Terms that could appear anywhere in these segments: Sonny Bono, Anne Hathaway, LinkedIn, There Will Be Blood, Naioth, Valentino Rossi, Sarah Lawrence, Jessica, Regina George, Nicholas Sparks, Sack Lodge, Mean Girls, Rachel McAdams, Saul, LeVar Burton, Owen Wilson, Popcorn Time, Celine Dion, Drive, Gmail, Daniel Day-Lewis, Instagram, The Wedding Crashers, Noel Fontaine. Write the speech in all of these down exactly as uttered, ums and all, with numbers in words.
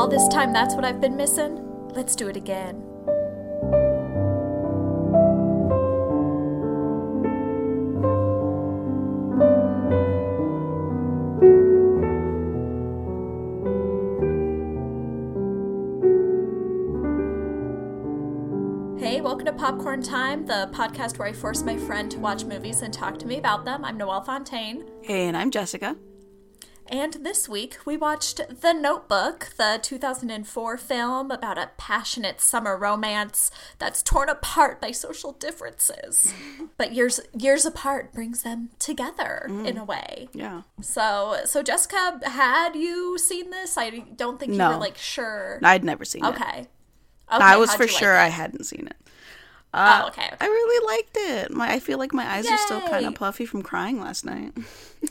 all this time that's what I've been missing? Let's do it again. Welcome to Popcorn Time, the podcast where I force my friend to watch movies and talk to me about them. I'm Noel Fontaine. And I'm Jessica. And this week we watched The Notebook, the two thousand four film about a passionate summer romance that's torn apart by social differences. But years years apart brings them together mm. in a way. Yeah. So, so Jessica, had you seen this? I don't think you no. were like sure. I'd never seen okay. it. Okay. I was for sure like I hadn't seen it. Uh, oh, okay, okay. I really liked it. My, I feel like my eyes Yay. are still kind of puffy from crying last night.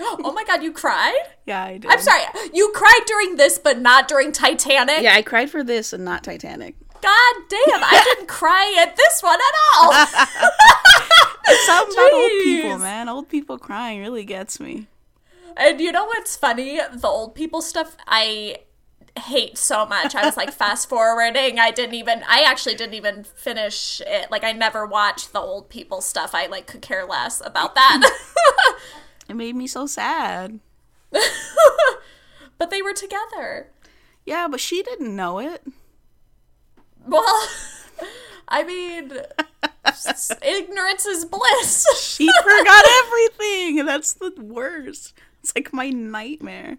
Oh my god, you cried? Yeah, I did. I'm sorry, you cried during this, but not during Titanic? Yeah, I cried for this and not Titanic. God damn, I didn't cry at this one at all. It's something about old people, man. Old people crying really gets me. And you know what's funny? The old people stuff, I... hate so much. I was like fast forwarding. I didn't even I actually didn't even finish it. Like I never watched the old people stuff. I like could care less about that. It made me so sad. But they were together. Yeah, but she didn't know it. Well, I mean, ignorance is bliss. She forgot everything. That's the worst. It's like my nightmare.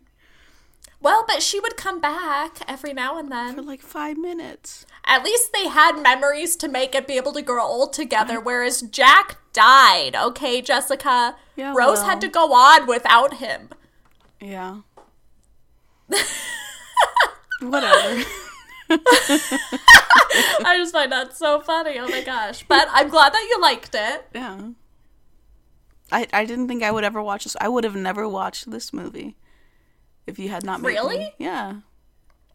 Well, but she would come back every now and then. For like five minutes. At least they had memories to make and be able to grow old together, whereas Jack died, okay, Jessica? Yeah, Rose well. had to go on without him. Yeah. Whatever. I just find that so funny, oh my gosh. But I'm glad that you liked it. Yeah. I, I didn't think I would ever watch this. I would have never watched this movie. If you had not made really me. yeah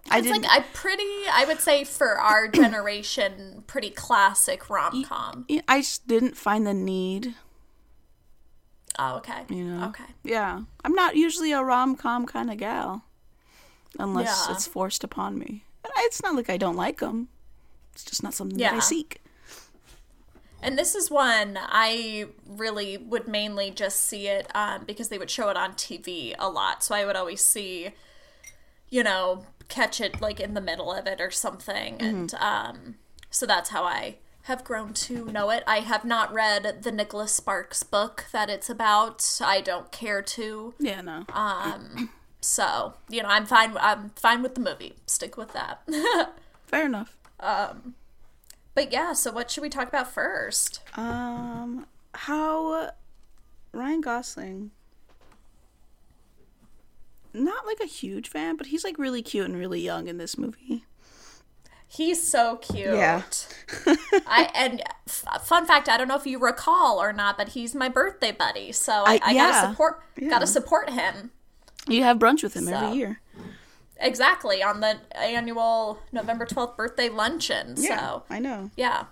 I it's didn't. Like I pretty I would say for our generation pretty classic rom-com. I just didn't find the need. Oh, okay, you know? Okay, yeah, I'm not usually a rom-com kind of gal unless yeah. it's forced upon me. It's not like I don't like them, it's just not something yeah. that I seek. And this is one I really would mainly just see it um, because they would show it on T V a lot. So I would always see, you know, catch it like in the middle of it or something. Mm-hmm. And um, so that's how I have grown to know it. I have not read the Nicholas Sparks book that it's about. I don't care to. Yeah, no. Um, so, you know, I'm fine. I'm fine with the movie. Stick with that. Fair enough. Um But yeah, so what should we talk about first? Um, how Ryan Gosling, not like a huge fan, but he's like really cute and really young in this movie. He's so cute. Yeah. I and f- fun fact, I don't know if you recall or not, but he's my birthday buddy, so I, I, I yeah. gotta support yeah. gotta support him. You have brunch with him so. every year. Exactly, on the annual November twelfth birthday luncheon. Yeah, so I know. Yeah,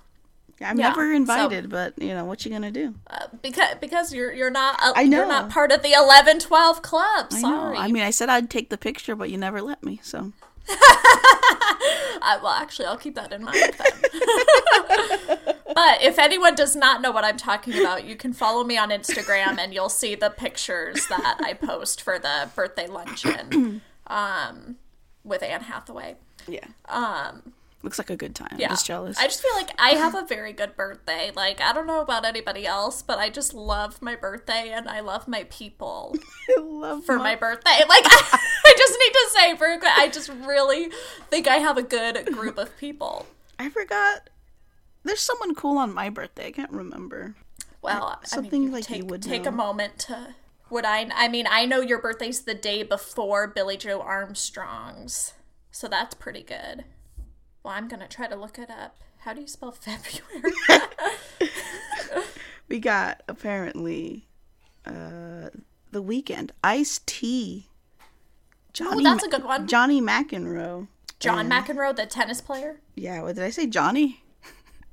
I'm yeah. never invited, so, but you know what you gonna do? Uh, because because you're you're not uh, I know. you're not part of the eleven twelve club. Sorry. I know. I mean, I said I'd take the picture, but you never let me. So. I, well, actually, I'll keep that in mind then. But if anyone does not know what I'm talking about, you can follow me on Instagram, and you'll see the pictures that I post for the birthday luncheon. Um, with Anne Hathaway. Yeah. Um, looks like a good time. Yeah. I'm just jealous. I just feel like I have a very good birthday. Like, I don't know about anybody else, but I just love my birthday and I love my people. I love for my, my birthday. Like, I, I just need to say, for I just really think I have a good group of people. I forgot. There's someone cool on my birthday. I can't remember. Well, I, something I mean, you like take, you would take know. a moment to. Would I? I mean, I know your birthday's the day before Billy Joe Armstrong's, so that's pretty good. Well, I'm gonna try to look it up. How do you spell February? We got apparently uh, the weekend. Ice-T. Oh, that's a good one. Johnny McEnroe. John uh, McEnroe, the tennis player. Yeah. What did I say, Johnny?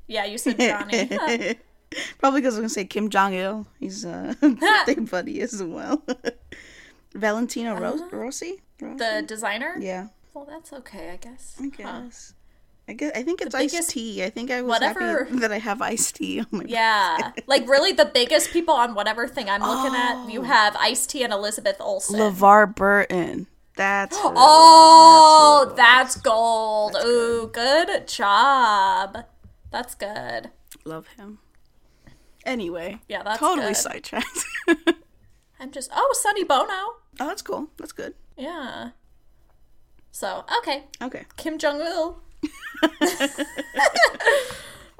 Yeah, you said Johnny. Yeah. Probably because I'm going to say Kim Jong Il. He's a birthday buddy as well. Valentino Ro- uh-huh. Rossi? Rossi? The designer? Yeah. Well, that's okay, I guess. I guess. Huh. I guess I think it's Ice-T. I think I was whatever. happy that I have Ice-T on my Yeah. Like, really, the biggest people on whatever thing I'm looking oh. at, you have Ice-T and Elizabeth Olsen. LeVar Burton. That's Oh, that's, that's gold. That's Ooh, good. good job. That's good. Love him. Anyway. Yeah, that's totally good. Sidetracked. I'm just, oh, Sonny Bono. Oh, that's cool. That's good. Yeah. So, okay. Okay. Kim Jong Il.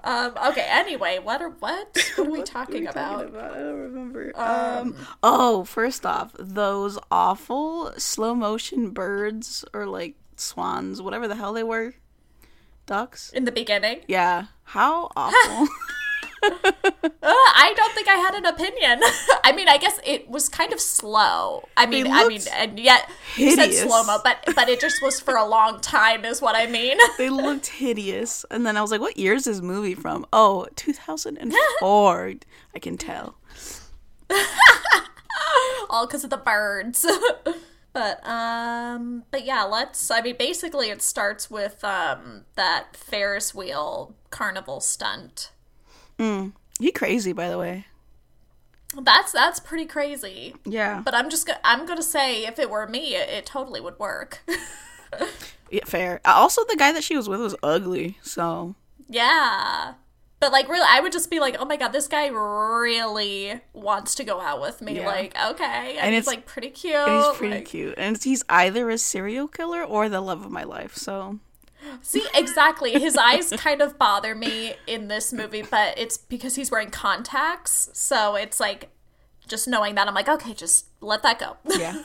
um, okay, anyway, what are what, what are we, what talking, are we about? talking about? I don't remember. Um, um, oh, first off, those awful slow motion birds or like swans, whatever the hell they were. Ducks? In the beginning? Yeah. How awful. uh, I don't think I had an opinion. I mean, I guess it was kind of slow. I mean, I mean, and yet hideous. You said slow-mo, but but it just was for a long time is what I mean. They looked hideous. And then I was like, what year is this movie from? Oh, two thousand four. I can tell. All because of the birds. But, um, but yeah, let's, I mean, basically it starts with um that Ferris wheel carnival stunt. Mm. He crazy, by the way. That's that's pretty crazy. Yeah. But I'm just go- I'm gonna say if it were me, it, it totally would work. Yeah, fair. Also, the guy that she was with was ugly, so. Yeah. But like, really, I would just be like, oh my god, this guy really wants to go out with me. Yeah. Like, okay, and, and he's like pretty cute. And he's pretty like, cute, and he's either a serial killer or the love of my life. So. See, exactly. His eyes kind of bother me in this movie, but it's because he's wearing contacts. So it's like, just knowing that, I'm like, okay, just let that go. Yeah.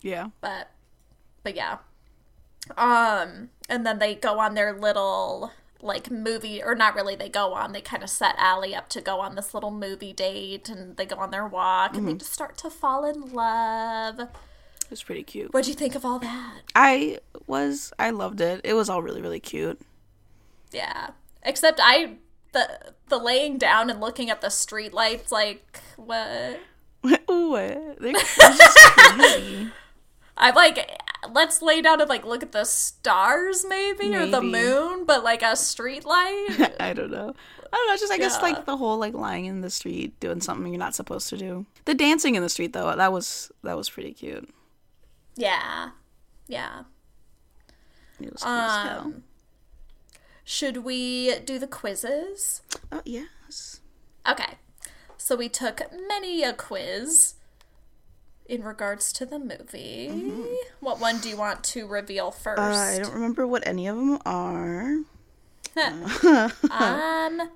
Yeah. But, but yeah. Um, and then they go on their little, like, movie, or not really, they go on, they kind of set Allie up to go on this little movie date, and they go on their walk, mm-hmm. and they just start to fall in love. It was pretty cute. What'd you think of all that? I was, I loved it. It was all really, really cute. Yeah. Except I, the the laying down and looking at the streetlights, like, what? What? What? They're just crazy. I'm like, let's lay down and, like, look at the stars, maybe, maybe. Or the moon, but, like, a streetlight? I don't know. I don't know, just, I yeah. guess, like, the whole, like, lying in the street, doing something you're not supposed to do. The dancing in the street, though, that was, that was pretty cute. Yeah, yeah. It was um, should we do the quizzes? Oh, yes. Okay. So we took many a quiz in regards to the movie. Mm-hmm. What one do you want to reveal first? Uh, I don't remember what any of them are. um.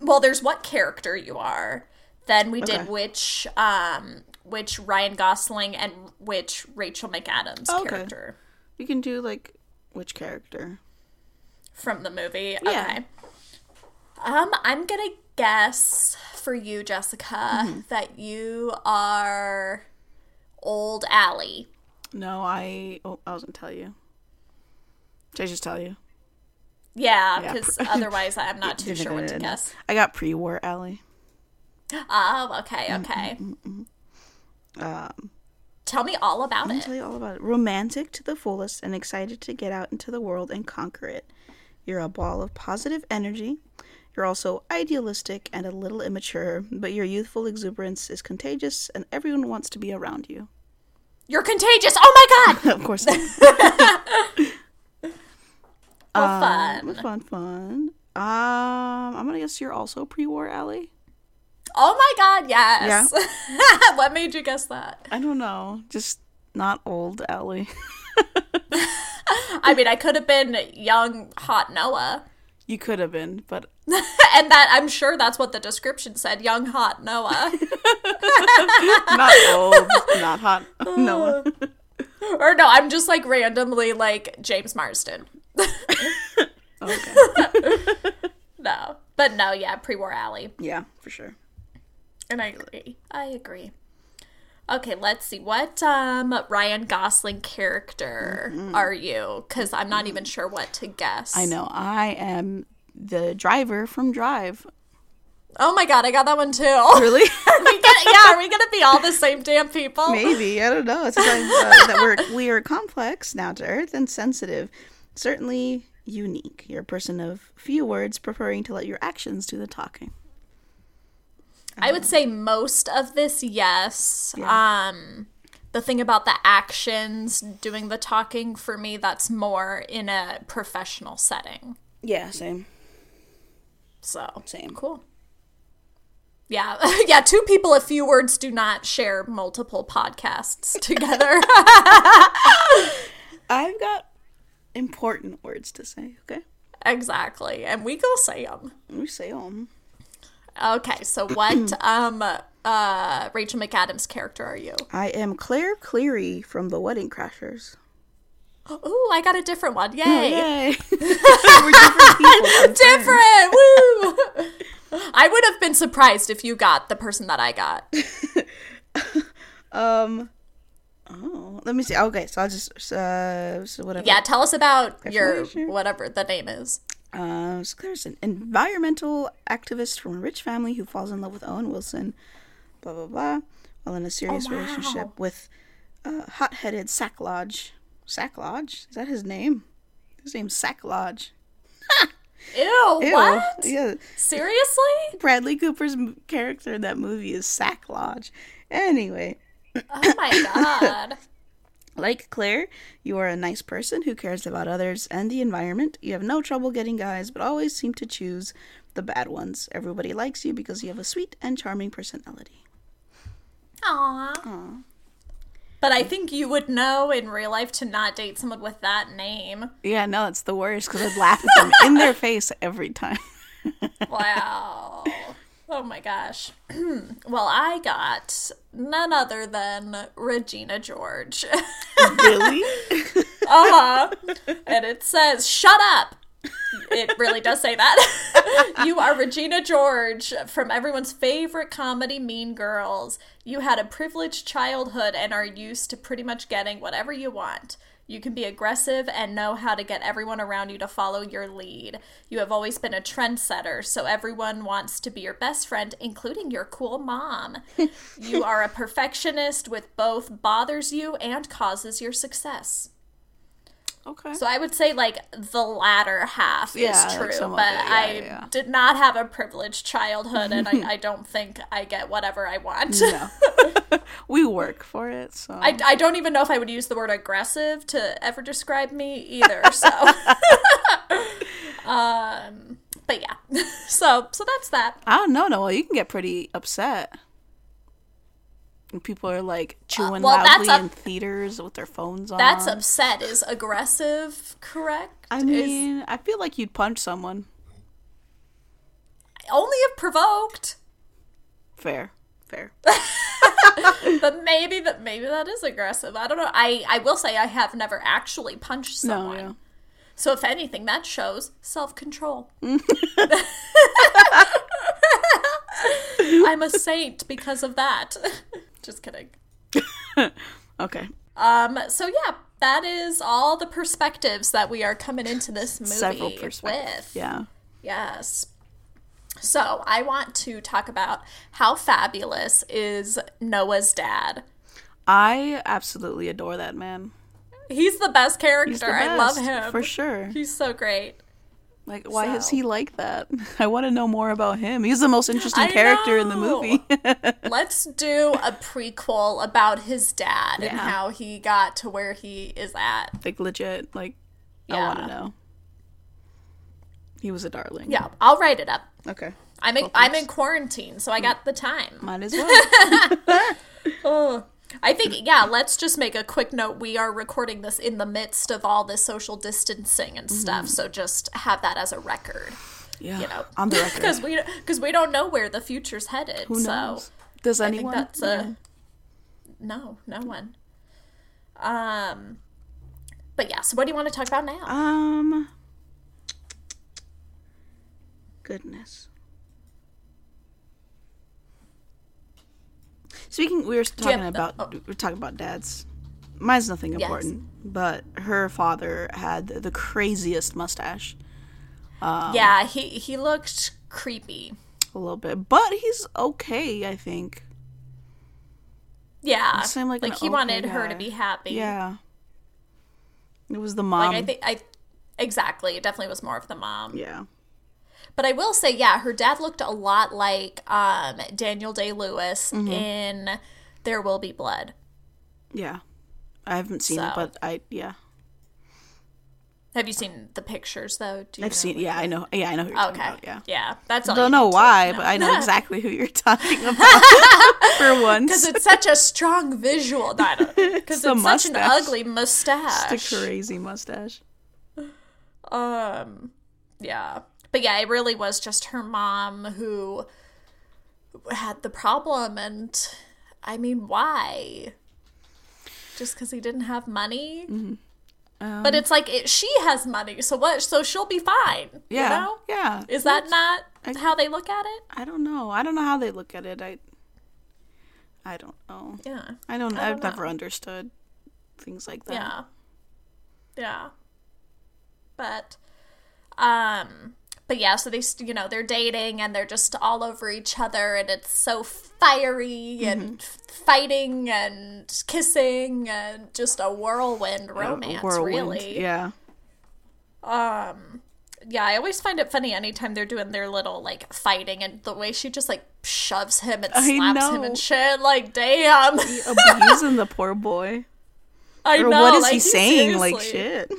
Well, there's what character you are. Then we okay. did which um which Ryan Gosling and which Rachel McAdams oh, okay. character. We can do like which character from the movie. Yeah. Okay. Um, I'm gonna guess for you, Jessica, mm-hmm. that you are old Allie. No, I oh I was gonna tell you. Did I just tell you? Yeah, because yeah, pre- otherwise I'm not too sure what to guess. I got pre-war Allie. Oh, okay, okay. Mm, mm, mm, mm. Um, tell me all about it. Tell you all about it. Romantic to the fullest and excited to get out into the world and conquer it. You're a ball of positive energy. You're also idealistic and a little immature, but your youthful exuberance is contagious and everyone wants to be around you. You're contagious! Oh my god! Of course. Well, fun. Um, fun, fun. Um, I'm gonna guess you're also pre-war Allie. Oh my god, yes. Yeah. What made you guess that? I don't know. Just not old Allie. I mean, I could have been young, hot Noah. You could have been, but... and that, I'm sure that's what the description said, young, hot Noah. Not old, not hot Noah. Or no, I'm just like randomly like James Marsden. Okay. No. But no, yeah, pre-war Allie. Yeah, for sure. And I agree. I agree. Okay, let's see. What um, Ryan Gosling character mm-hmm. are you? Because I'm not mm-hmm. even sure what to guess. I know. I am the driver from Drive. Oh my god, I got that one too. Really? Are we, get, gonna, yeah, are we gonna be all the same damn people? Maybe, I don't know. It's like uh, that we're we are complex, down to earth, and sensitive. Certainly unique. You're a person of few words, preferring to let your actions do the talking. Um, I would say most of this, yes. Yeah. Um, the thing about the actions doing the talking, for me, that's more in a professional setting. Yeah, same. So, same. Cool. Yeah, yeah. Two people, a few words, do not share multiple podcasts together. I've got important words to say, okay? Exactly, and we go say them. We say them. Okay, so what, um, uh, Rachel McAdams' character are you? I am Claire Cleary from The Wedding Crashers. Oh, I got a different one! Yay! Oh, yay. We're different people. Different. Woo! I would have been surprised if you got the person that I got. um, oh, let me see. Okay, so I'll just, uh, so whatever. Yeah, tell us about your, whatever the name is. Uh, so Claire's an environmental activist from a rich family who falls in love with Owen Wilson, blah, blah, blah, while in a serious oh, wow. relationship with uh, hot-headed Sack Lodge. Sack Lodge? Is that his name? His name's Sack Lodge. Ew, Ew, what? Yeah. Seriously? Bradley Cooper's character in that movie is Sack Lodge. Anyway. Oh my god. Like Claire, you are a nice person who cares about others and the environment. You have no trouble getting guys, but always seem to choose the bad ones. Everybody likes you because you have a sweet and charming personality. Aww. Aww. But I think you would know in real life to not date someone with that name. Yeah, no, it's the worst because I'd laugh at them in their face every time. Wow. Oh, my gosh. Well, I got none other than Regina George. Really? Uh-huh. And it says, shut up. It really does say that. You are Regina George from everyone's favorite comedy, Mean Girls. You had a privileged childhood and are used to pretty much getting whatever you want. You can be aggressive and know how to get everyone around you to follow your lead. You have always been a trendsetter, so everyone wants to be your best friend, including your cool mom. You are a perfectionist, with both bothers you and causes your success. Okay. So I would say, like, the latter half yeah, is true, like but yeah, I yeah. did not have a privileged childhood, and I, I don't think I get whatever I want. No. We work for it, so. I, I don't even know if I would use the word aggressive to ever describe me either, so. um, but yeah, so so that's that. I don't know, Noel, you can get pretty upset. And people are, like, chewing uh, well, loudly up- in theaters with their phones on. That's upset. Is aggressive correct? I mean, is- I feel like you'd punch someone. Only if provoked. Fair. Fair. But maybe that maybe that is aggressive. I don't know. I, I will say I have never actually punched someone. No, no. So if anything, that shows self-control. I'm a saint because of that. Just kidding. Okay. Um. So yeah, that is all the perspectives that we are coming into this movie Several perspectives. with. Yeah. Yes. So I want to talk about how fabulous is Noah's dad. I absolutely adore that man. He's the best character. He's the best, I love him for sure. He's so great. Like, why so. is he like that? I want to know more about him. He's the most interesting I character know. in the movie. Let's do a prequel about his dad yeah. and how he got to where he is at. Like, legit. Like, yeah. I want to know. He was a darling. Yeah, I'll write it up. Okay. I'm in, well, I'm in quarantine, so I got the time. Might as well. Oh. I think, yeah, let's just make a quick note. We are recording this in the midst of all this social distancing and stuff, mm-hmm. so just have that as a record. Yeah, you know? On the record. Because we, because we don't know where the future's headed. Who knows? So Does anyone? I think that's a, no, no one. Um, But yeah, so what do you want to talk about now? Um, Goodness. Speaking, we were talking have, about oh. we we're talking about dads. Mine's nothing important, yes. but her father had the craziest mustache. Um, yeah, he he looked creepy a little bit, but he's okay, I think. Yeah. Seemed like, like he okay wanted guy. her to be happy. Yeah. It was the mom. Like I think I exactly. It definitely was more of the mom. Yeah. But I will say, yeah, her dad looked a lot like um, Daniel Day-Lewis mm-hmm. in There Will Be Blood. Yeah. I haven't seen so. it, but I, yeah. Have you seen the pictures, though? Do you I've know seen, yeah, I know. Yeah, I know who you're okay. talking about, yeah. Yeah, that's all I don't know why, know. but I know exactly who you're talking about, for once. Because it's such a strong visual, Donna. Because it's, it's such an ugly mustache. It's a crazy mustache. Um, yeah. But yeah, it really was just her mom who had the problem, and I mean, why? Just because he didn't have money? Mm-hmm. Um, but it's like it, she has money, so what? So she'll be fine. Yeah, you know? yeah. Is that not I, how they look at it? I don't know. I don't know how they look at it. I, I don't know. Yeah, I don't. I don't I've know. never understood things like that. Yeah, yeah. But, um, but yeah. So they, you know, they're dating and they're just all over each other, and it's so fiery and mm-hmm. fighting and kissing and just a whirlwind romance, a whirlwind, really. Yeah. Um, yeah, I always find it funny anytime they're doing their little, like, fighting and the way she just, like, shoves him and slaps him and shit. Like, damn. Abusing the poor boy. I or know. What is like, he saying? Seriously. Like, shit.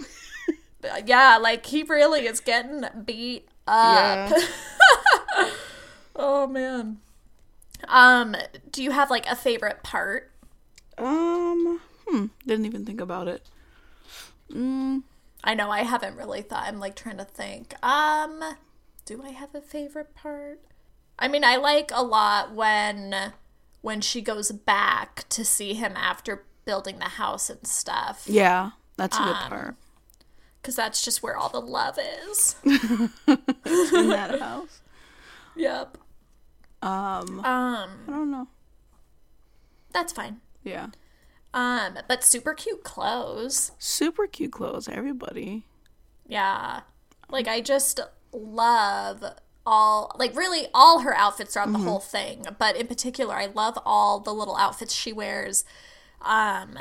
Yeah, like, he really is getting beat up. Yeah. Oh, man. Um, do you have, like, a favorite part? Um, hmm, didn't even think about it. Mm. I know, I haven't really thought. I'm, like, trying to think. Um, do I have a favorite part? I mean, I like a lot when, when she goes back to see him after building the house and stuff. Yeah, that's a good um, part. Because that's just where all the love is. In that house. Yep. Um, um, I don't know. That's fine. Yeah. Um, but super cute clothes. Super cute clothes, everybody. Yeah. Like, I just love all, like, really all her outfits throughout mm-hmm. the whole thing. But in particular, I love all the little outfits she wears um,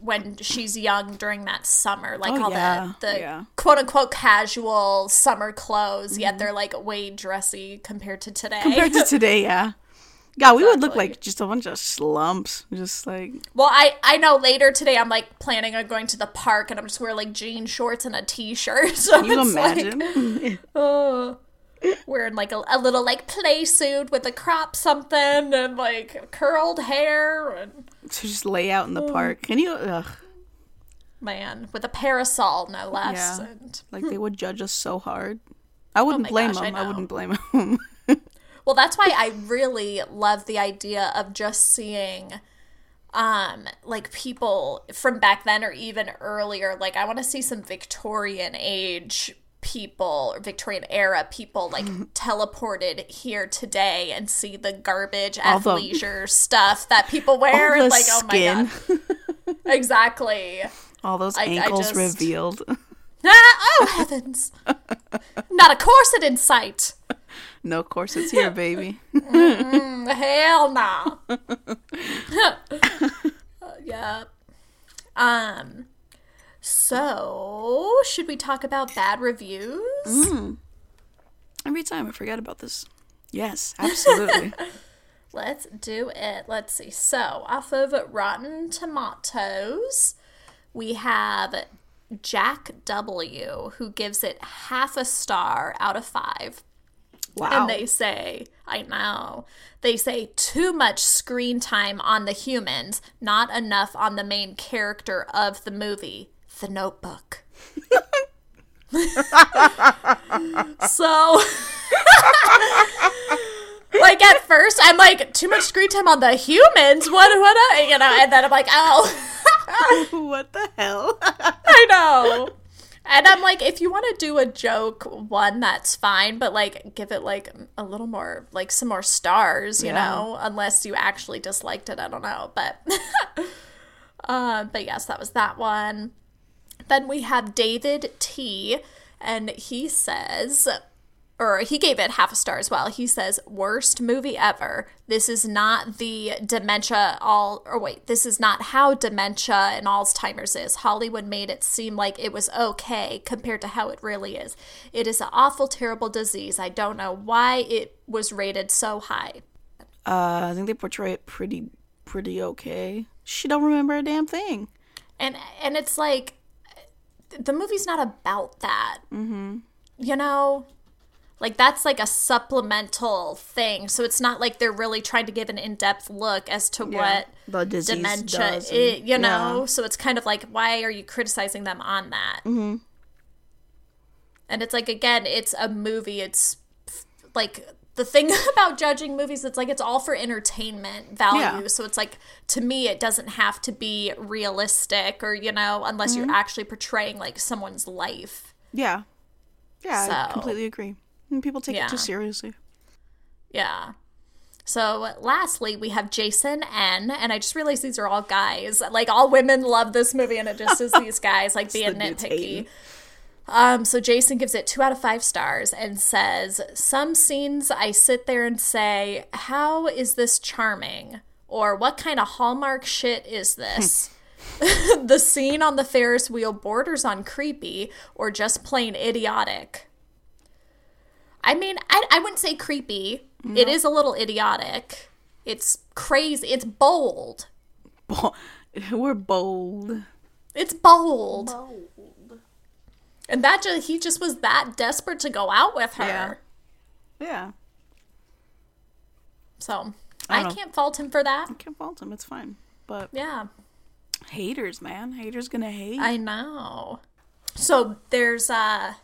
when she's young during that summer. Like, oh, all yeah. the, the yeah. quote-unquote casual summer clothes, mm-hmm. yet they're, like, way dressy compared to today. Compared to today, yeah. God, we exactly. would look like just a bunch of slumps. Just, like... Well, I, I know later today I'm, like, planning on going to the park, and I'm just wearing, like, jean shorts and a t-shirt. So Can you imagine? Like, oh... Wearing, like, a, a little, like, play suit with a crop something and, like, curled hair. And... To just lay out in the park. Can you... Ugh. Man, with a parasol, no less. Yeah. And... Like, they would judge us so hard. I wouldn't oh blame gosh, them. I, I wouldn't blame them. Well, that's why I really love the idea of just seeing... Um, like, people from back then or even earlier. Like, I want to see some Victorian age... people or Victorian era people like teleported here today and see the garbage athleisure stuff that people wear and like oh skin. my god exactly all those I, ankles I just... revealed ah, oh heavens not a corset in sight. No corsets here, baby. Hell nah. Yeah. um So, should we talk about bad reviews? Mm. Every time I forget about this. Yes, absolutely. Let's do it. Let's see. So, off of Rotten Tomatoes, we have Jack W., who gives it half a star out of five. Wow. And they say, I know, they say too much screen time on the humans, not enough on the main character of the movie. The Notebook. So, like, at first, I'm like, too much screen time on the humans? What, what, you know, and then I'm like, oh. What the hell? I know. And I'm like, if you want to do a joke one, that's fine, but, like, give it, like, a little more, like, some more stars, you yeah. know, unless you actually disliked it, I don't know, but, uh, but yes, that was that one. Then we have David T., and he says, or he gave it half a star as well. He says, worst movie ever. This is not the dementia all, or wait, this is not how dementia and Alzheimer's is. Hollywood made it seem like it was okay compared to how it really is. It is an awful, terrible disease. I don't know why it was rated so high. Uh, I think they portray it pretty, pretty okay. She don't remember a damn thing. And, and it's like, the movie's not about that. Mm-hmm. You know? Like, that's like a supplemental thing. So it's not like they're really trying to give an in-depth look as to yeah, what the dementia is, and, you know? Yeah. So it's kind of like, why are you criticizing them on that? Mm-hmm. And it's like, again, it's a movie. It's like, the thing about judging movies, it's like, it's all for entertainment value. Yeah. So it's like, to me, it doesn't have to be realistic or, you know, unless mm-hmm. you're actually portraying, like, someone's life. Yeah. Yeah, so. I completely agree. And people take yeah. it too seriously. Yeah. So, lastly, we have Jason N. And I just realized these are all guys. Like, all women love this movie, and it just is these guys, like, being nitpicky. Um, so, Jason gives it two out of five stars and says, some scenes I sit there and say, how is this charming? Or what kind of Hallmark shit is this? The scene on the Ferris wheel borders on creepy or just plain idiotic. I mean, I, I wouldn't say creepy. No. It is a little idiotic. It's crazy. It's bold. Bo- We're bold. It's bold. Bold. And that just, he just was that desperate to go out with her. Yeah. yeah. So, I, I can't fault him for that. I can't fault him. It's fine. But yeah. Haters, man. Haters gonna hate. I know. So, there's... uh.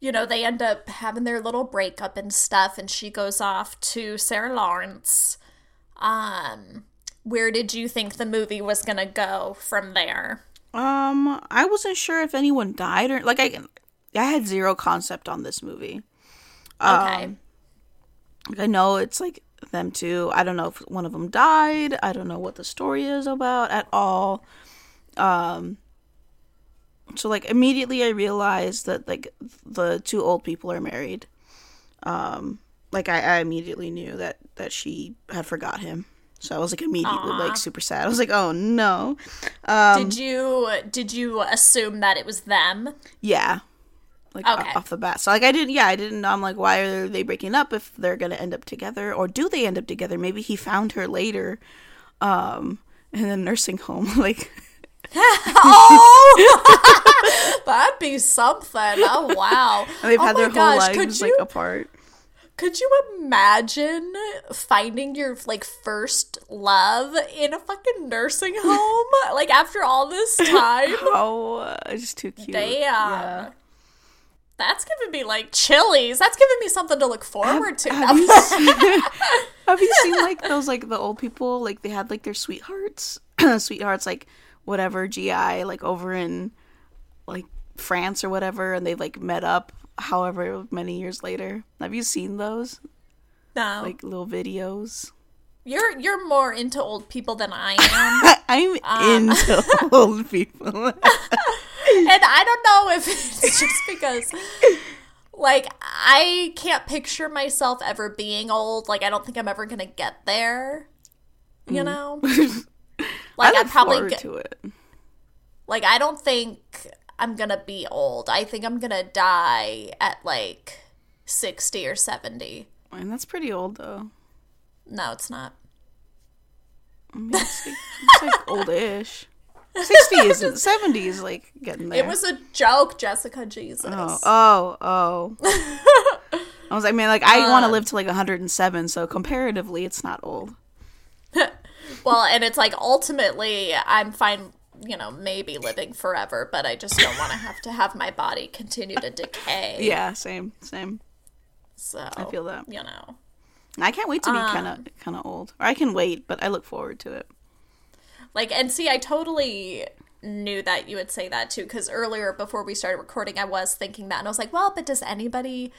You know, they end up having their little breakup and stuff, and she goes off to Sarah Lawrence. Um, where did you think the movie was gonna go from there? Um, I wasn't sure if anyone died or like I, I had zero concept on this movie. Okay. Um, I know it's like them two. I don't know if one of them died. I don't know what the story is about at all. Um. So, like, immediately I realized that, like, the two old people are married. Um, like, I, I immediately knew that, that she had forgot him. So I was, like, immediately, Aww. like, super sad. I was like, oh, no. Um, did you did you assume that it was them? Yeah. Like, okay. off, off the bat. So, like, I didn't, yeah, I didn't know. I'm like, why are they breaking up if they're going to end up together? Or do they end up together? Maybe he found her later um, in the nursing home, like... Oh, that'd be something. Oh, wow. And they've oh had their whole gosh. lives could you, like, apart. Could you imagine finding your, like, first love in a fucking nursing home? Like, after all this time? Oh, it's too cute. Damn. Yeah. That's giving me, like, chilies. That's giving me something to look forward have, to. Have you, seen, have you seen, like, those, like, the old people? Like, they had, like, their sweethearts. sweethearts, like... whatever G I like over in like France or whatever, and they like met up however many years later. Have you seen those? No, like little videos. You're you're more into old people than I am. I'm um. into old people, and I don't know if it's just because. Like, I can't picture myself ever being old. Like, I don't think I'm ever gonna get there. You mm. know. Like, I look I'm probably forward g- to it. Like, I don't think I'm gonna be old. I think I'm gonna die at like sixty or seventy. And that's pretty old, though. No, it's not. I mean, it's like, it's like old-ish. Sixty isn't. Seventy is like getting there. It was a joke, Jessica. Jesus. Oh, oh, oh. I was like, man, like I um, want to live to like one hundred seven. So comparatively, it's not old. Well, and it's like, ultimately, I'm fine, you know, maybe living forever, but I just don't want to have to have my body continue to decay. Yeah, same, same. So. I feel that. You know. I can't wait to be kind of kind of old. Or I can wait, but I look forward to it. Like, and see, I totally knew that you would say that, too, because earlier, before we started recording, I was thinking that, and I was like, well, but does anybody...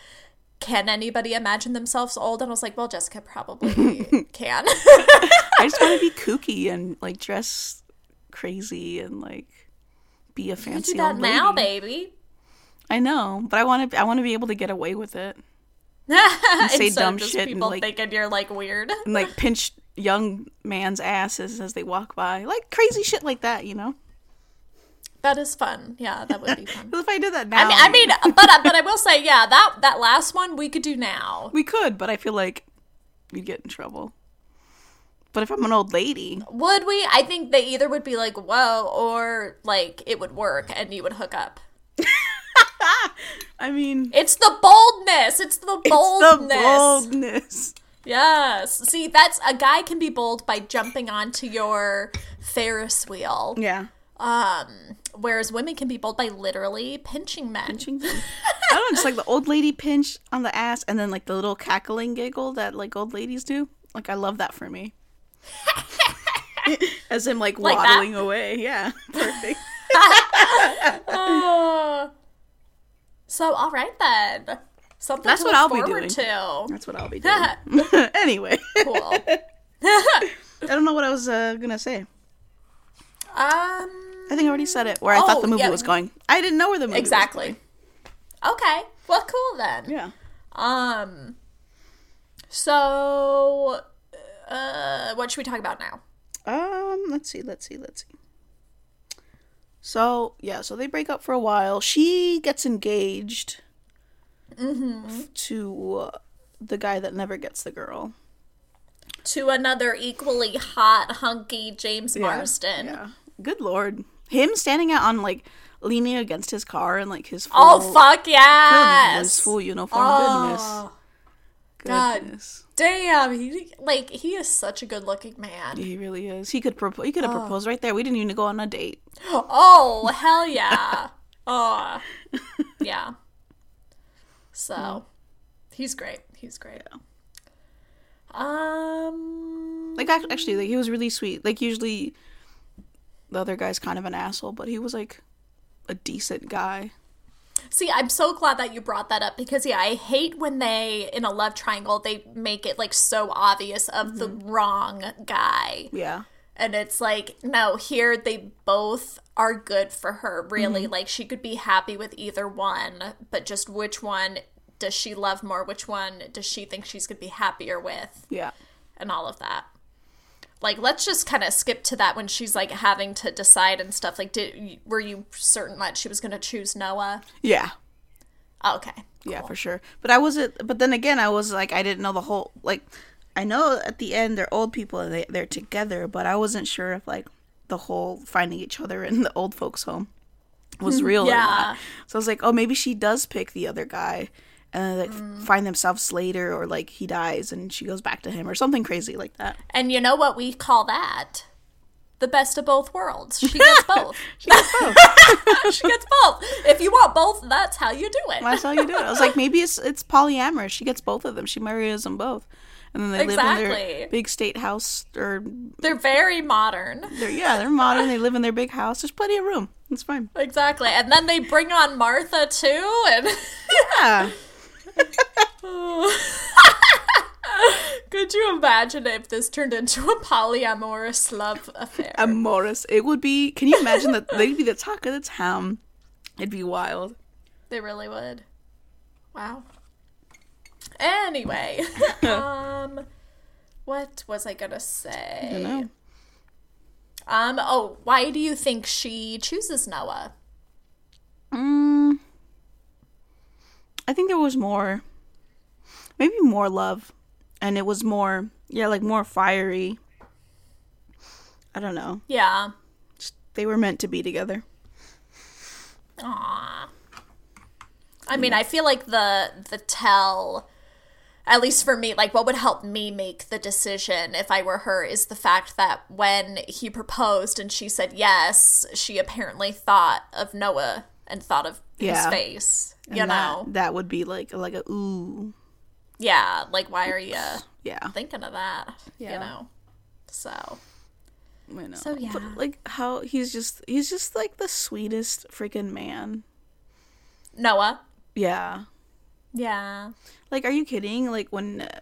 Can anybody imagine themselves old? And I was like, well, Jessica probably can. I just want to be kooky and, like, dress crazy and, like, be a fancy old lady. You do that now, baby. I know, but I want to. I want to be able to get away with it. And say so dumb shit. People and, like, thinking you're like weird. And like pinch young man's asses as they walk by, like crazy shit like that. You know. That is fun. Yeah, that would be fun. If I did that now. I mean, I mean but I, but I will say, yeah, that, that last one we could do now. We could, but I feel like we'd get in trouble. But if I'm an old lady. Would we? I think they either would be like, whoa, or like it would work and you would hook up. I mean. It's the boldness. It's the boldness. It's the boldness. Yes. See, that's, a guy can be bold by jumping onto your Ferris wheel. Yeah. Um, whereas women can be bold by literally pinching men. Pinching them. I don't know, just like the old lady pinch on the ass and then like the little cackling giggle that like old ladies do. Like, I love that for me. As in like, like waddling that? Away. Yeah. Perfect. uh, so, all right then. Something That's to what look I'll forward be doing. To. That's what I'll be doing. Anyway. Cool. I don't know what I was uh, going to say. Um, I think I already said it, where I oh, thought the movie yeah. was going. I didn't know where the movie exactly. was going. Okay. Well, cool then. Yeah. Um. So, uh, what should we talk about now? Um, let's see, let's see, let's see. So, yeah, so they break up for a while. She gets engaged mm-hmm. to uh, the guy that never gets the girl. To another equally hot, hunky James yeah, Marsden. Yeah. Good lord. Him standing out on, like, leaning against his car and, like, his full... Oh, fuck, yes! Goodness, full uniform. Oh, goodness. Goodness. God damn. He, like, he is such a good-looking man. He really is. He could propo- He could have oh. proposed right there. We didn't even go on a date. Oh, hell yeah. oh. Yeah. So, mm. he's great. He's great. Yeah. Um... Like, actually, like, he was really sweet. Like, usually... The other guy's kind of an asshole, but he was, like, a decent guy. See, I'm so glad that you brought that up because, yeah, I hate when they, in a love triangle, they make it, like, so obvious of mm-hmm. the wrong guy. Yeah. And it's like, no, here they both are good for her, really. Mm-hmm. Like, she could be happy with either one, but just which one does she love more? Which one does she think she's going to be happier with? Yeah. And all of that. Like, let's just kind of skip to that when she's, like, having to decide and stuff. Like, did were you certain that she was going to choose Noah? Yeah. Oh, okay. Cool. Yeah, for sure. But I wasn't, but then again, I was, like, I didn't know the whole, like, I know at the end they're old people and they, they're together, but I wasn't sure if, like, the whole finding each other in the old folks' home was real yeah. or not. So I was like, oh, maybe she does pick the other guy and like mm. find themselves later, or like he dies and she goes back to him, or something crazy like that. And you know what we call that? The best of both worlds. She gets both. she gets both. she gets both. If you want both, that's how you do it. That's how you do it. I was like, maybe it's it's polyamorous. She gets both of them. She marries them both, and then they exactly. live in their big state house. Or they're very modern. They're, yeah, they're modern. They live in their big house. There's plenty of room. It's fine. Exactly, and then they bring on Martha too, and yeah. Could you imagine if this turned into a polyamorous love affair? Amorous. It would be, can you imagine that they'd be the talk of the town? It'd be wild. They really would. Wow. Anyway. um, what was I gonna say? I don't know. Um, oh, why do you think she chooses Noah? Mm. I think there was more, maybe more love, and it was more, yeah, like more fiery. I don't know. Yeah. Just, they were meant to be together. Aww. I mean, I feel like the the tell, at least for me, like what would help me make the decision if I were her is the fact that when he proposed and she said yes, she apparently thought of Noah and thought of yeah. his face. And you that, know that would be like like a ooh yeah like why are you yeah thinking of that yeah. you know so I know. So yeah but, like how he's just he's just like the sweetest freaking man. Noah yeah yeah like are you kidding? Like when uh,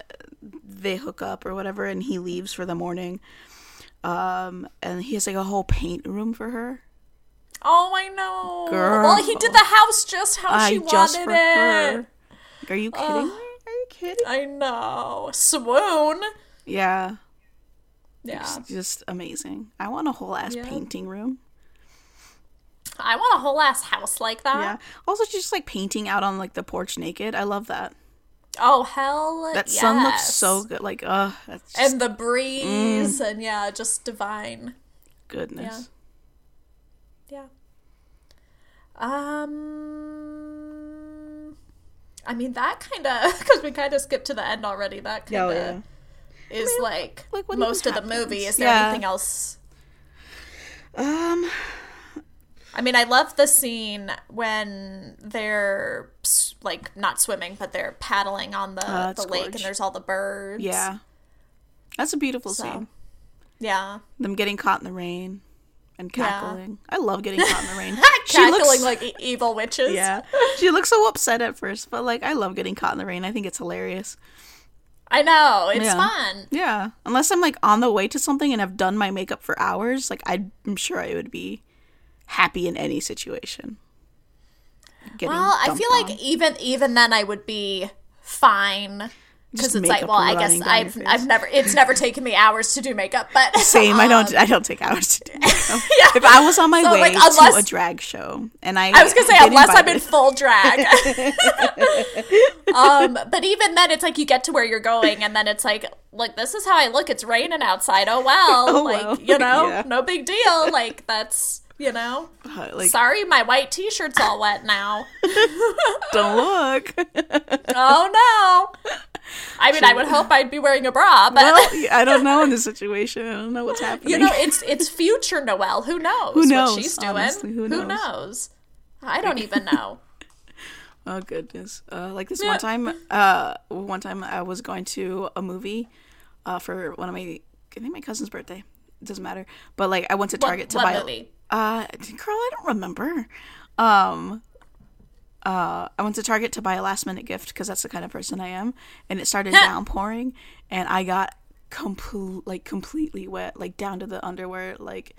they hook up or whatever and he leaves for the morning um and he has like a whole paint room for her. Oh, I know. Girl. Well, he did the house just how I she wanted just for it. Her. Are you kidding uh, me? Are you kidding? I know. Swoon. Yeah. Yeah. It's just amazing. I want a whole ass yeah. painting room. I want a whole ass house like that. Yeah. Also, she's just like painting out on like the porch naked. I love that. Oh, hell That yes. sun looks so good. Like, uh. Just... And the breeze. Mm. And yeah, just divine. Goodness. Yeah. yeah. Um. I mean, that kind of, because we kind of skipped to the end already, that kind of yeah. is I mean, like, like what most of happens? The movie. Is there yeah. anything else? Um. I mean, I love the scene when they're, like, not swimming, but they're paddling on the, uh, the lake, and there's all the birds. Yeah. That's a beautiful so, scene. Yeah. Them getting caught in the rain and cackling. Yeah. I love getting caught in the rain. she cackling looks... like e- evil witches. Yeah. She looks so upset at first, but, like, I love getting caught in the rain. I think it's hilarious. I know. It's yeah. fun. Yeah. Unless I'm, like, on the way to something and I've done my makeup for hours, like, I'd, I'm sure I would be... happy in any situation. Getting well, I feel like on. even even then I would be fine because it's like, well, I guess I've I've never it's never taken me hours to do makeup, but same. Um, I don't I don't take hours to do makeup. yeah. If I was on my so, way like, unless, to a drag show and I I was gonna say unless invited. I'm in full drag. um, but even then, it's like you get to where you're going, and then it's like. Like, this is how I look. It's raining outside. Oh, well. Oh, like, well. you know, yeah. no big deal. Like, that's, you know. Uh, like, sorry, my white t-shirt's all wet now. Don't look. Oh, no. I mean, I would hope I'd be wearing a bra, but. Well, I don't know in this situation. I don't know what's happening. You know, it's it's future Noel. Who knows, who knows what she's doing? Honestly, who knows? Who knows? I don't even know. Oh, goodness. Uh, like this one time, uh, one time I was going to a movie uh, for one of my, I think my cousin's birthday. It doesn't matter. But, like, I went to Target what, to what buy. What movie? Uh, girl, I don't remember. Um, uh, I went to Target to buy a last-minute gift because that's the kind of person I am. And it started downpouring. And I got, compl- like, completely wet. Like, down to the underwear. Like,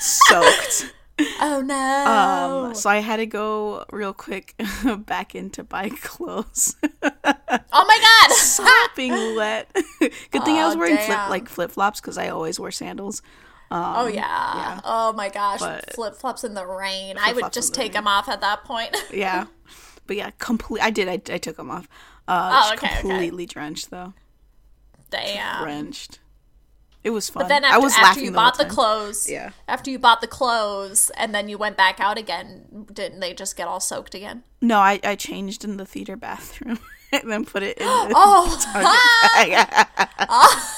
soaked. Oh no! Um, so I had to go real quick back in to buy clothes. Oh my god! Sopping wet. Good oh, thing I was wearing flip, like flip flops because I always wear sandals. Um, oh yeah. yeah! Oh my gosh! Flip flops in the rain. I would just take the them off at that point. yeah, but yeah, complete. I did. I, I took them off. Uh, oh, okay, completely okay. drenched though. Damn. Drenched. It was fun. But then after, I was after laughing you bought the, the clothes, yeah. after you bought the clothes, and then you went back out again, didn't they just get all soaked again? No, I, I changed in the theater bathroom and then put it in the oh. Target bag. oh.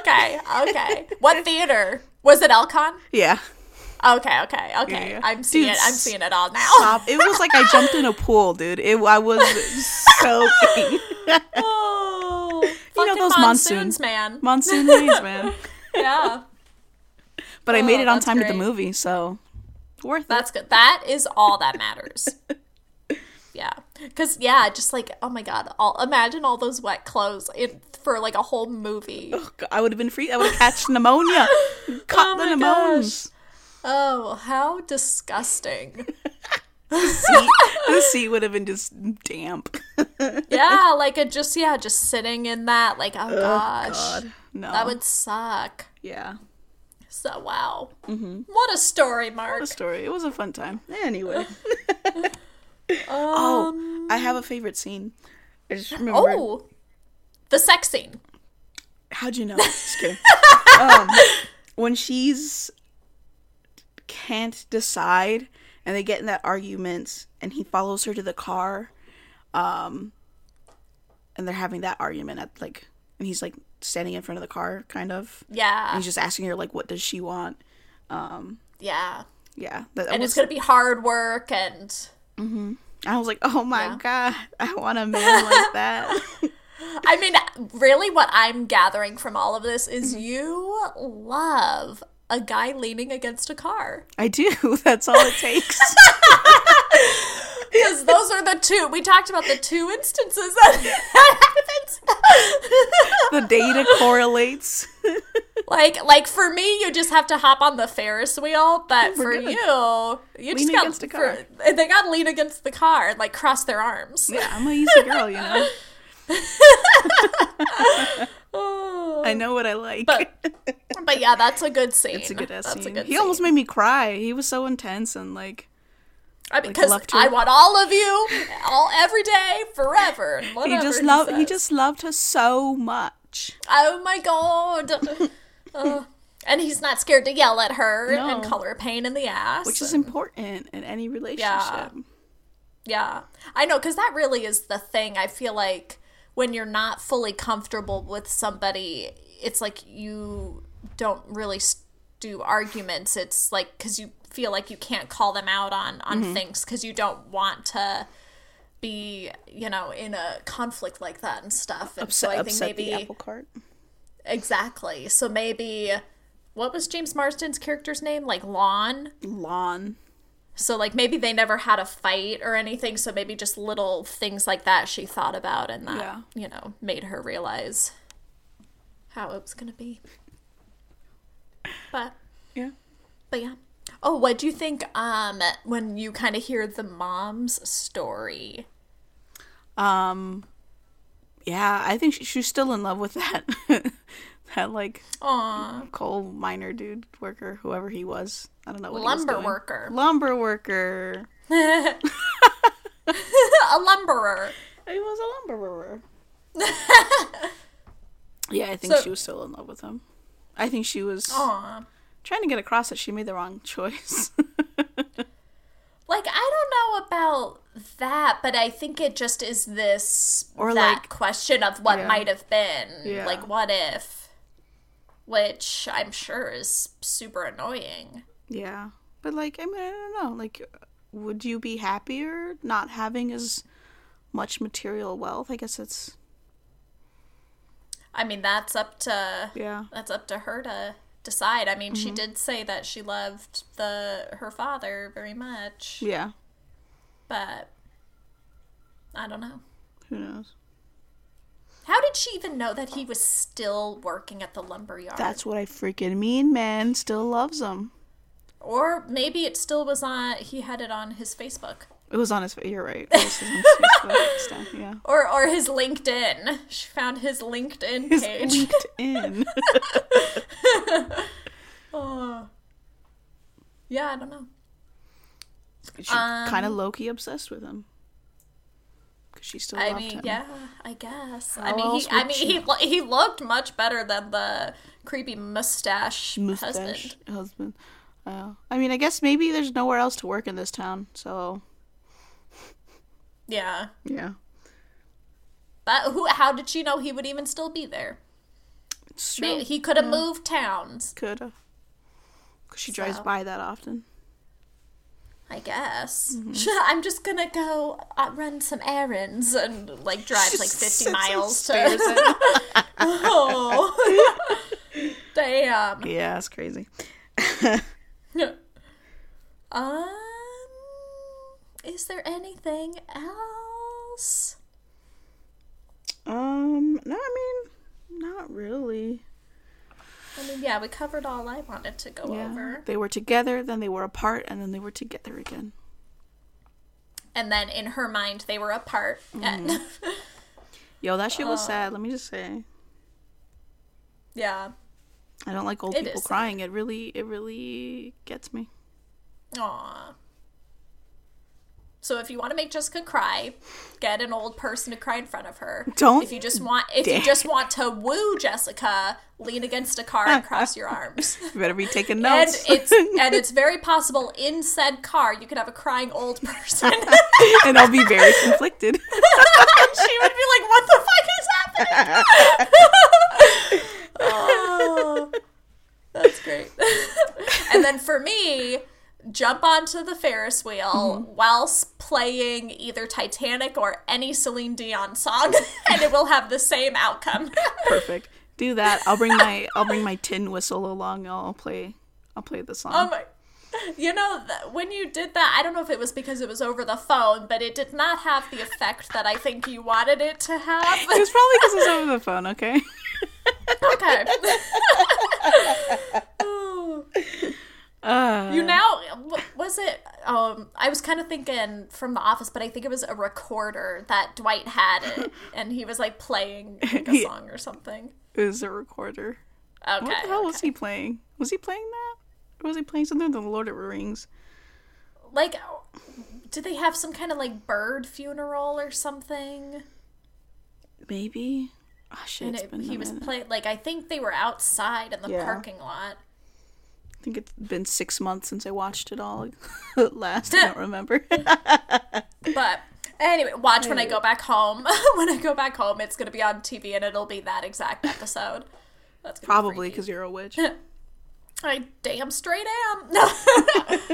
Okay, okay. What theater? Was it Elcon? Yeah. Okay, okay, okay. Yeah. I'm seeing dude, it. I'm seeing it all now. Stop. It was like I jumped in a pool, dude. It. I was soaking. oh. You know those monsoons, monsoons, man. Monsoon rains, man. yeah. But oh, I made it on time great. to the movie, so worth that's it. That's good. That is all that matters. yeah. Because, yeah, just like, oh my God, all, imagine all those wet clothes in, for like a whole movie. Oh, God, I would have been free. I would have catch pneumonia. Caught oh the pneumonia. Oh, how disgusting. The sea, the sea would have been just damp. yeah, like it just yeah, just sitting in that like oh, oh gosh, God. No, that would suck. Yeah. So wow, mm-hmm. what a story, Mark. What a story. It was a fun time. Anyway. um, oh, I have a favorite scene. I just remember. Oh, the sex scene. How'd you know? Just kidding. um, when she's can't decide. And they get in that argument, and he follows her to the car, um, and they're having that argument at like, and he's like standing in front of the car, kind of. Yeah. And he's just asking her like, what does she want? Um, yeah. Yeah. That, and was, it's gonna be hard work, and. Mm-hmm. I was like, oh my yeah. God, I want a man like that. I mean, really, what I'm gathering from all of this is you love. A guy leaning against a car. I do. That's all it takes. Because those are the two. We talked about the two instances that happens. The data correlates. Like, like for me, you just have to hop on the Ferris wheel, but We're for good. you, you lean just got against the car. For, they got to lean against the car and like cross their arms. Yeah, I'm a easy girl, you know. Oh, I know what I like. But, but yeah, that's a good scene. It's a good ass scene. A good he scene. Almost made me cry. He was so intense and like. I mean, because like I want all of you, all every day, forever. He just loved. He, he just loved her so much. Oh my god. uh, and he's not scared to yell at her no. and call her a pain in the ass, which and, is important in any relationship. Yeah, yeah. I know, because that really is the thing. I feel like when you're not fully comfortable with somebody, it's like you don't really do arguments. It's like because you. feel like you can't call them out on, on mm-hmm. things because you don't want to be, you know, in a conflict like that and stuff. And upset, so I think upset maybe the apple cart. Exactly. So maybe what was James Marsden's character's name? Like Lon? Lon. So like maybe they never had a fight or anything. So maybe just little things like that she thought about and that, yeah. you know, made her realize how it was going to be. But yeah. But yeah. Oh, what do you think um, when you kind of hear the mom's story? Um, yeah, I think she, she's still in love with that, that like Aww. coal miner dude worker, whoever he was. I don't know what lumber he was worker, lumber worker, a lumberer. He was a lumberer. Yeah, I think so, she was still in love with him. I think she was. Aww. Trying to get across that she made the wrong choice. Like, I don't know about that, but I think it just is this or that like, question of what yeah. might have been. Yeah. Like, what if? Which I'm sure is super annoying. Yeah. But, like, I mean, I don't know. Like, would you be happier not having as much material wealth? I guess it's... I mean, that's up to... Yeah. That's up to her to... decide. I mean, mm-hmm. she did say that she loved the her father very much. Yeah. But I don't know. Who knows? How did she even know that he was still working at the lumber yard? That's what I freaking mean, man. Still loves him. Or maybe it still was on, he had it on his Facebook. It was on his, you're right. It was on his Facebook stuff, yeah. Or, or his LinkedIn. She found his LinkedIn his page. His LinkedIn. Oh. Yeah, I don't know. She's um, kind of low-key obsessed with him. Because she still I loved mean, him. Yeah, I guess. How I mean, he, I mean he, lo- he looked much better than the creepy mustache, mustache husband. husband. Uh, I mean, I guess maybe there's nowhere else to work in this town, so... Yeah. Yeah. But who? How did she know he would even still be there? It's true. He, he could have yeah. moved towns. Could have. Because she so. drives by that often. I guess. Mm-hmm. I'm just going to go uh, run some errands and, like, drive, like, fifty miles to... Oh. Damn. Yeah, that's crazy. um... Is there anything else? Um, no, I mean, not really. I mean, yeah, we covered all I wanted to go yeah. over. They were together, then they were apart, and then they were together again. And then in her mind, they were apart. Mm-hmm. And Yo, that shit was uh, sad, let me just say. Yeah. I don't like old it people crying. Sad. It really, it really gets me. Aww. So if you want to make Jessica cry, get an old person to cry in front of her. Don't. If you just want, if dare. you just want to woo Jessica, lean against a car and cross your arms. You better be taking notes. And it's and it's very possible in said car you could have a crying old person, and I'll be very conflicted. And she would be like, "What the fuck is happening?" Oh, that's great. And then for me. Jump onto the Ferris wheel mm-hmm. whilst playing either Titanic or any Celine Dion song, and it will have the same outcome. Perfect. Do that. I'll bring my I'll bring my tin whistle along. I'll play I'll play the song. Oh my! You know, th- when you did that, I don't know if it was because it was over the phone, but it did not have the effect that I think you wanted it to have. It was probably because it was over the phone. Okay. Okay. Uh, you now, was it, um, I was kind of thinking from The Office, but I think it was a recorder that Dwight had, it, and he was, like, playing like, a song or something. It was a recorder. Okay. What the hell okay. was he playing? Was he playing that? Or was he playing something with the Lord of the Rings? Like, did they have some kind of, like, bird funeral or something? Maybe. Oh, shit, and it's it, been he was playing, like, I think they were outside in the yeah. parking lot. I think it's been six months since I watched it all last. I don't remember. But anyway, watch when I go back home. When I go back home, it's going to be on T V and it'll be that exact episode. That's gonna probably because you're a witch. I damn straight am.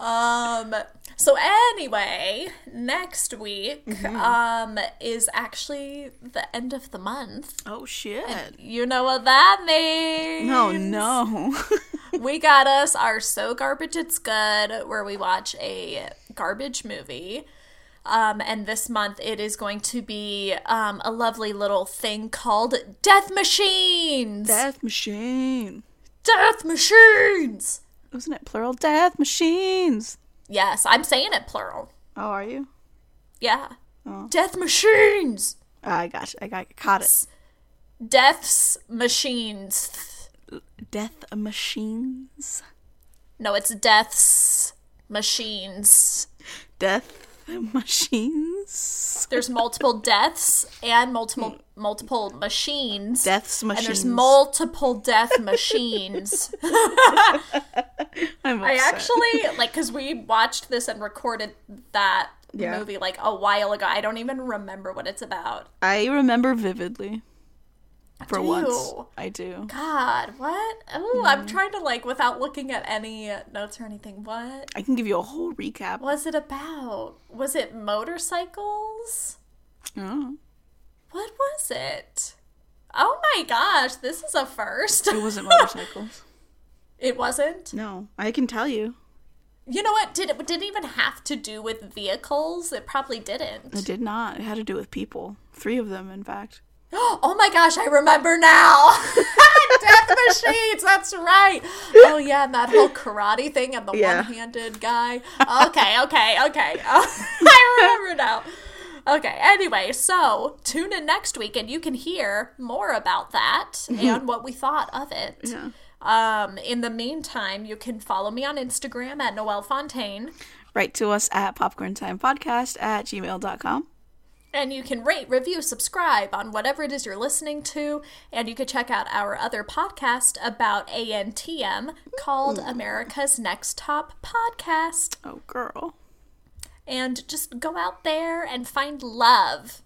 Um. So anyway, next week mm-hmm. um is actually the end of the month. Oh shit! And you know what that means? No, no. We got us our So Garbage It's Good, where we watch a garbage movie. Um, and this month it is going to be um a lovely little thing called Death Machines. Death Machine. Death Machines. Wasn't it plural? Death Machines. Yes, I'm saying it plural. Oh, are you? Yeah. Oh. Death Machines. Oh, I got you. I got you. Caught it. Death's Machines. Death Machines? No, it's Death's Machines. Death Machines? There's multiple deaths and multiple multiple machines. Death's Machines. And there's multiple Death Machines. I'm I actually, like, because we watched this and recorded that yeah. movie, like, a while ago. I don't even remember what it's about. I remember vividly. For once. I do. God, what? Oh, mm. I'm trying to, like, without looking at any notes or anything, what? I can give you a whole recap. What was it about? Was it motorcycles? No. What was it? Oh, my gosh. This is a first. It wasn't motorcycles. It wasn't? No, I can tell you. You know what? Did it didn't even have to do with vehicles? It probably didn't. It did not. It had to do with people. Three of them, in fact. Oh my gosh, I remember now. Death Machines, that's right. Oh yeah, and that whole karate thing and the yeah. one-handed guy. Okay, okay, okay. Oh, I remember now. Okay, anyway, so tune in next week and you can hear more about that mm-hmm. and what we thought of it. Yeah. Um, in the meantime, you can follow me on Instagram at Noel Fontaine. Write to us at popcorn time podcast at gmail dot com. And you can rate, review, subscribe on whatever it is you're listening to. And you can check out our other podcast about A N T M called mm. America's Next Top Podcast. Oh, girl. And just go out there and find love.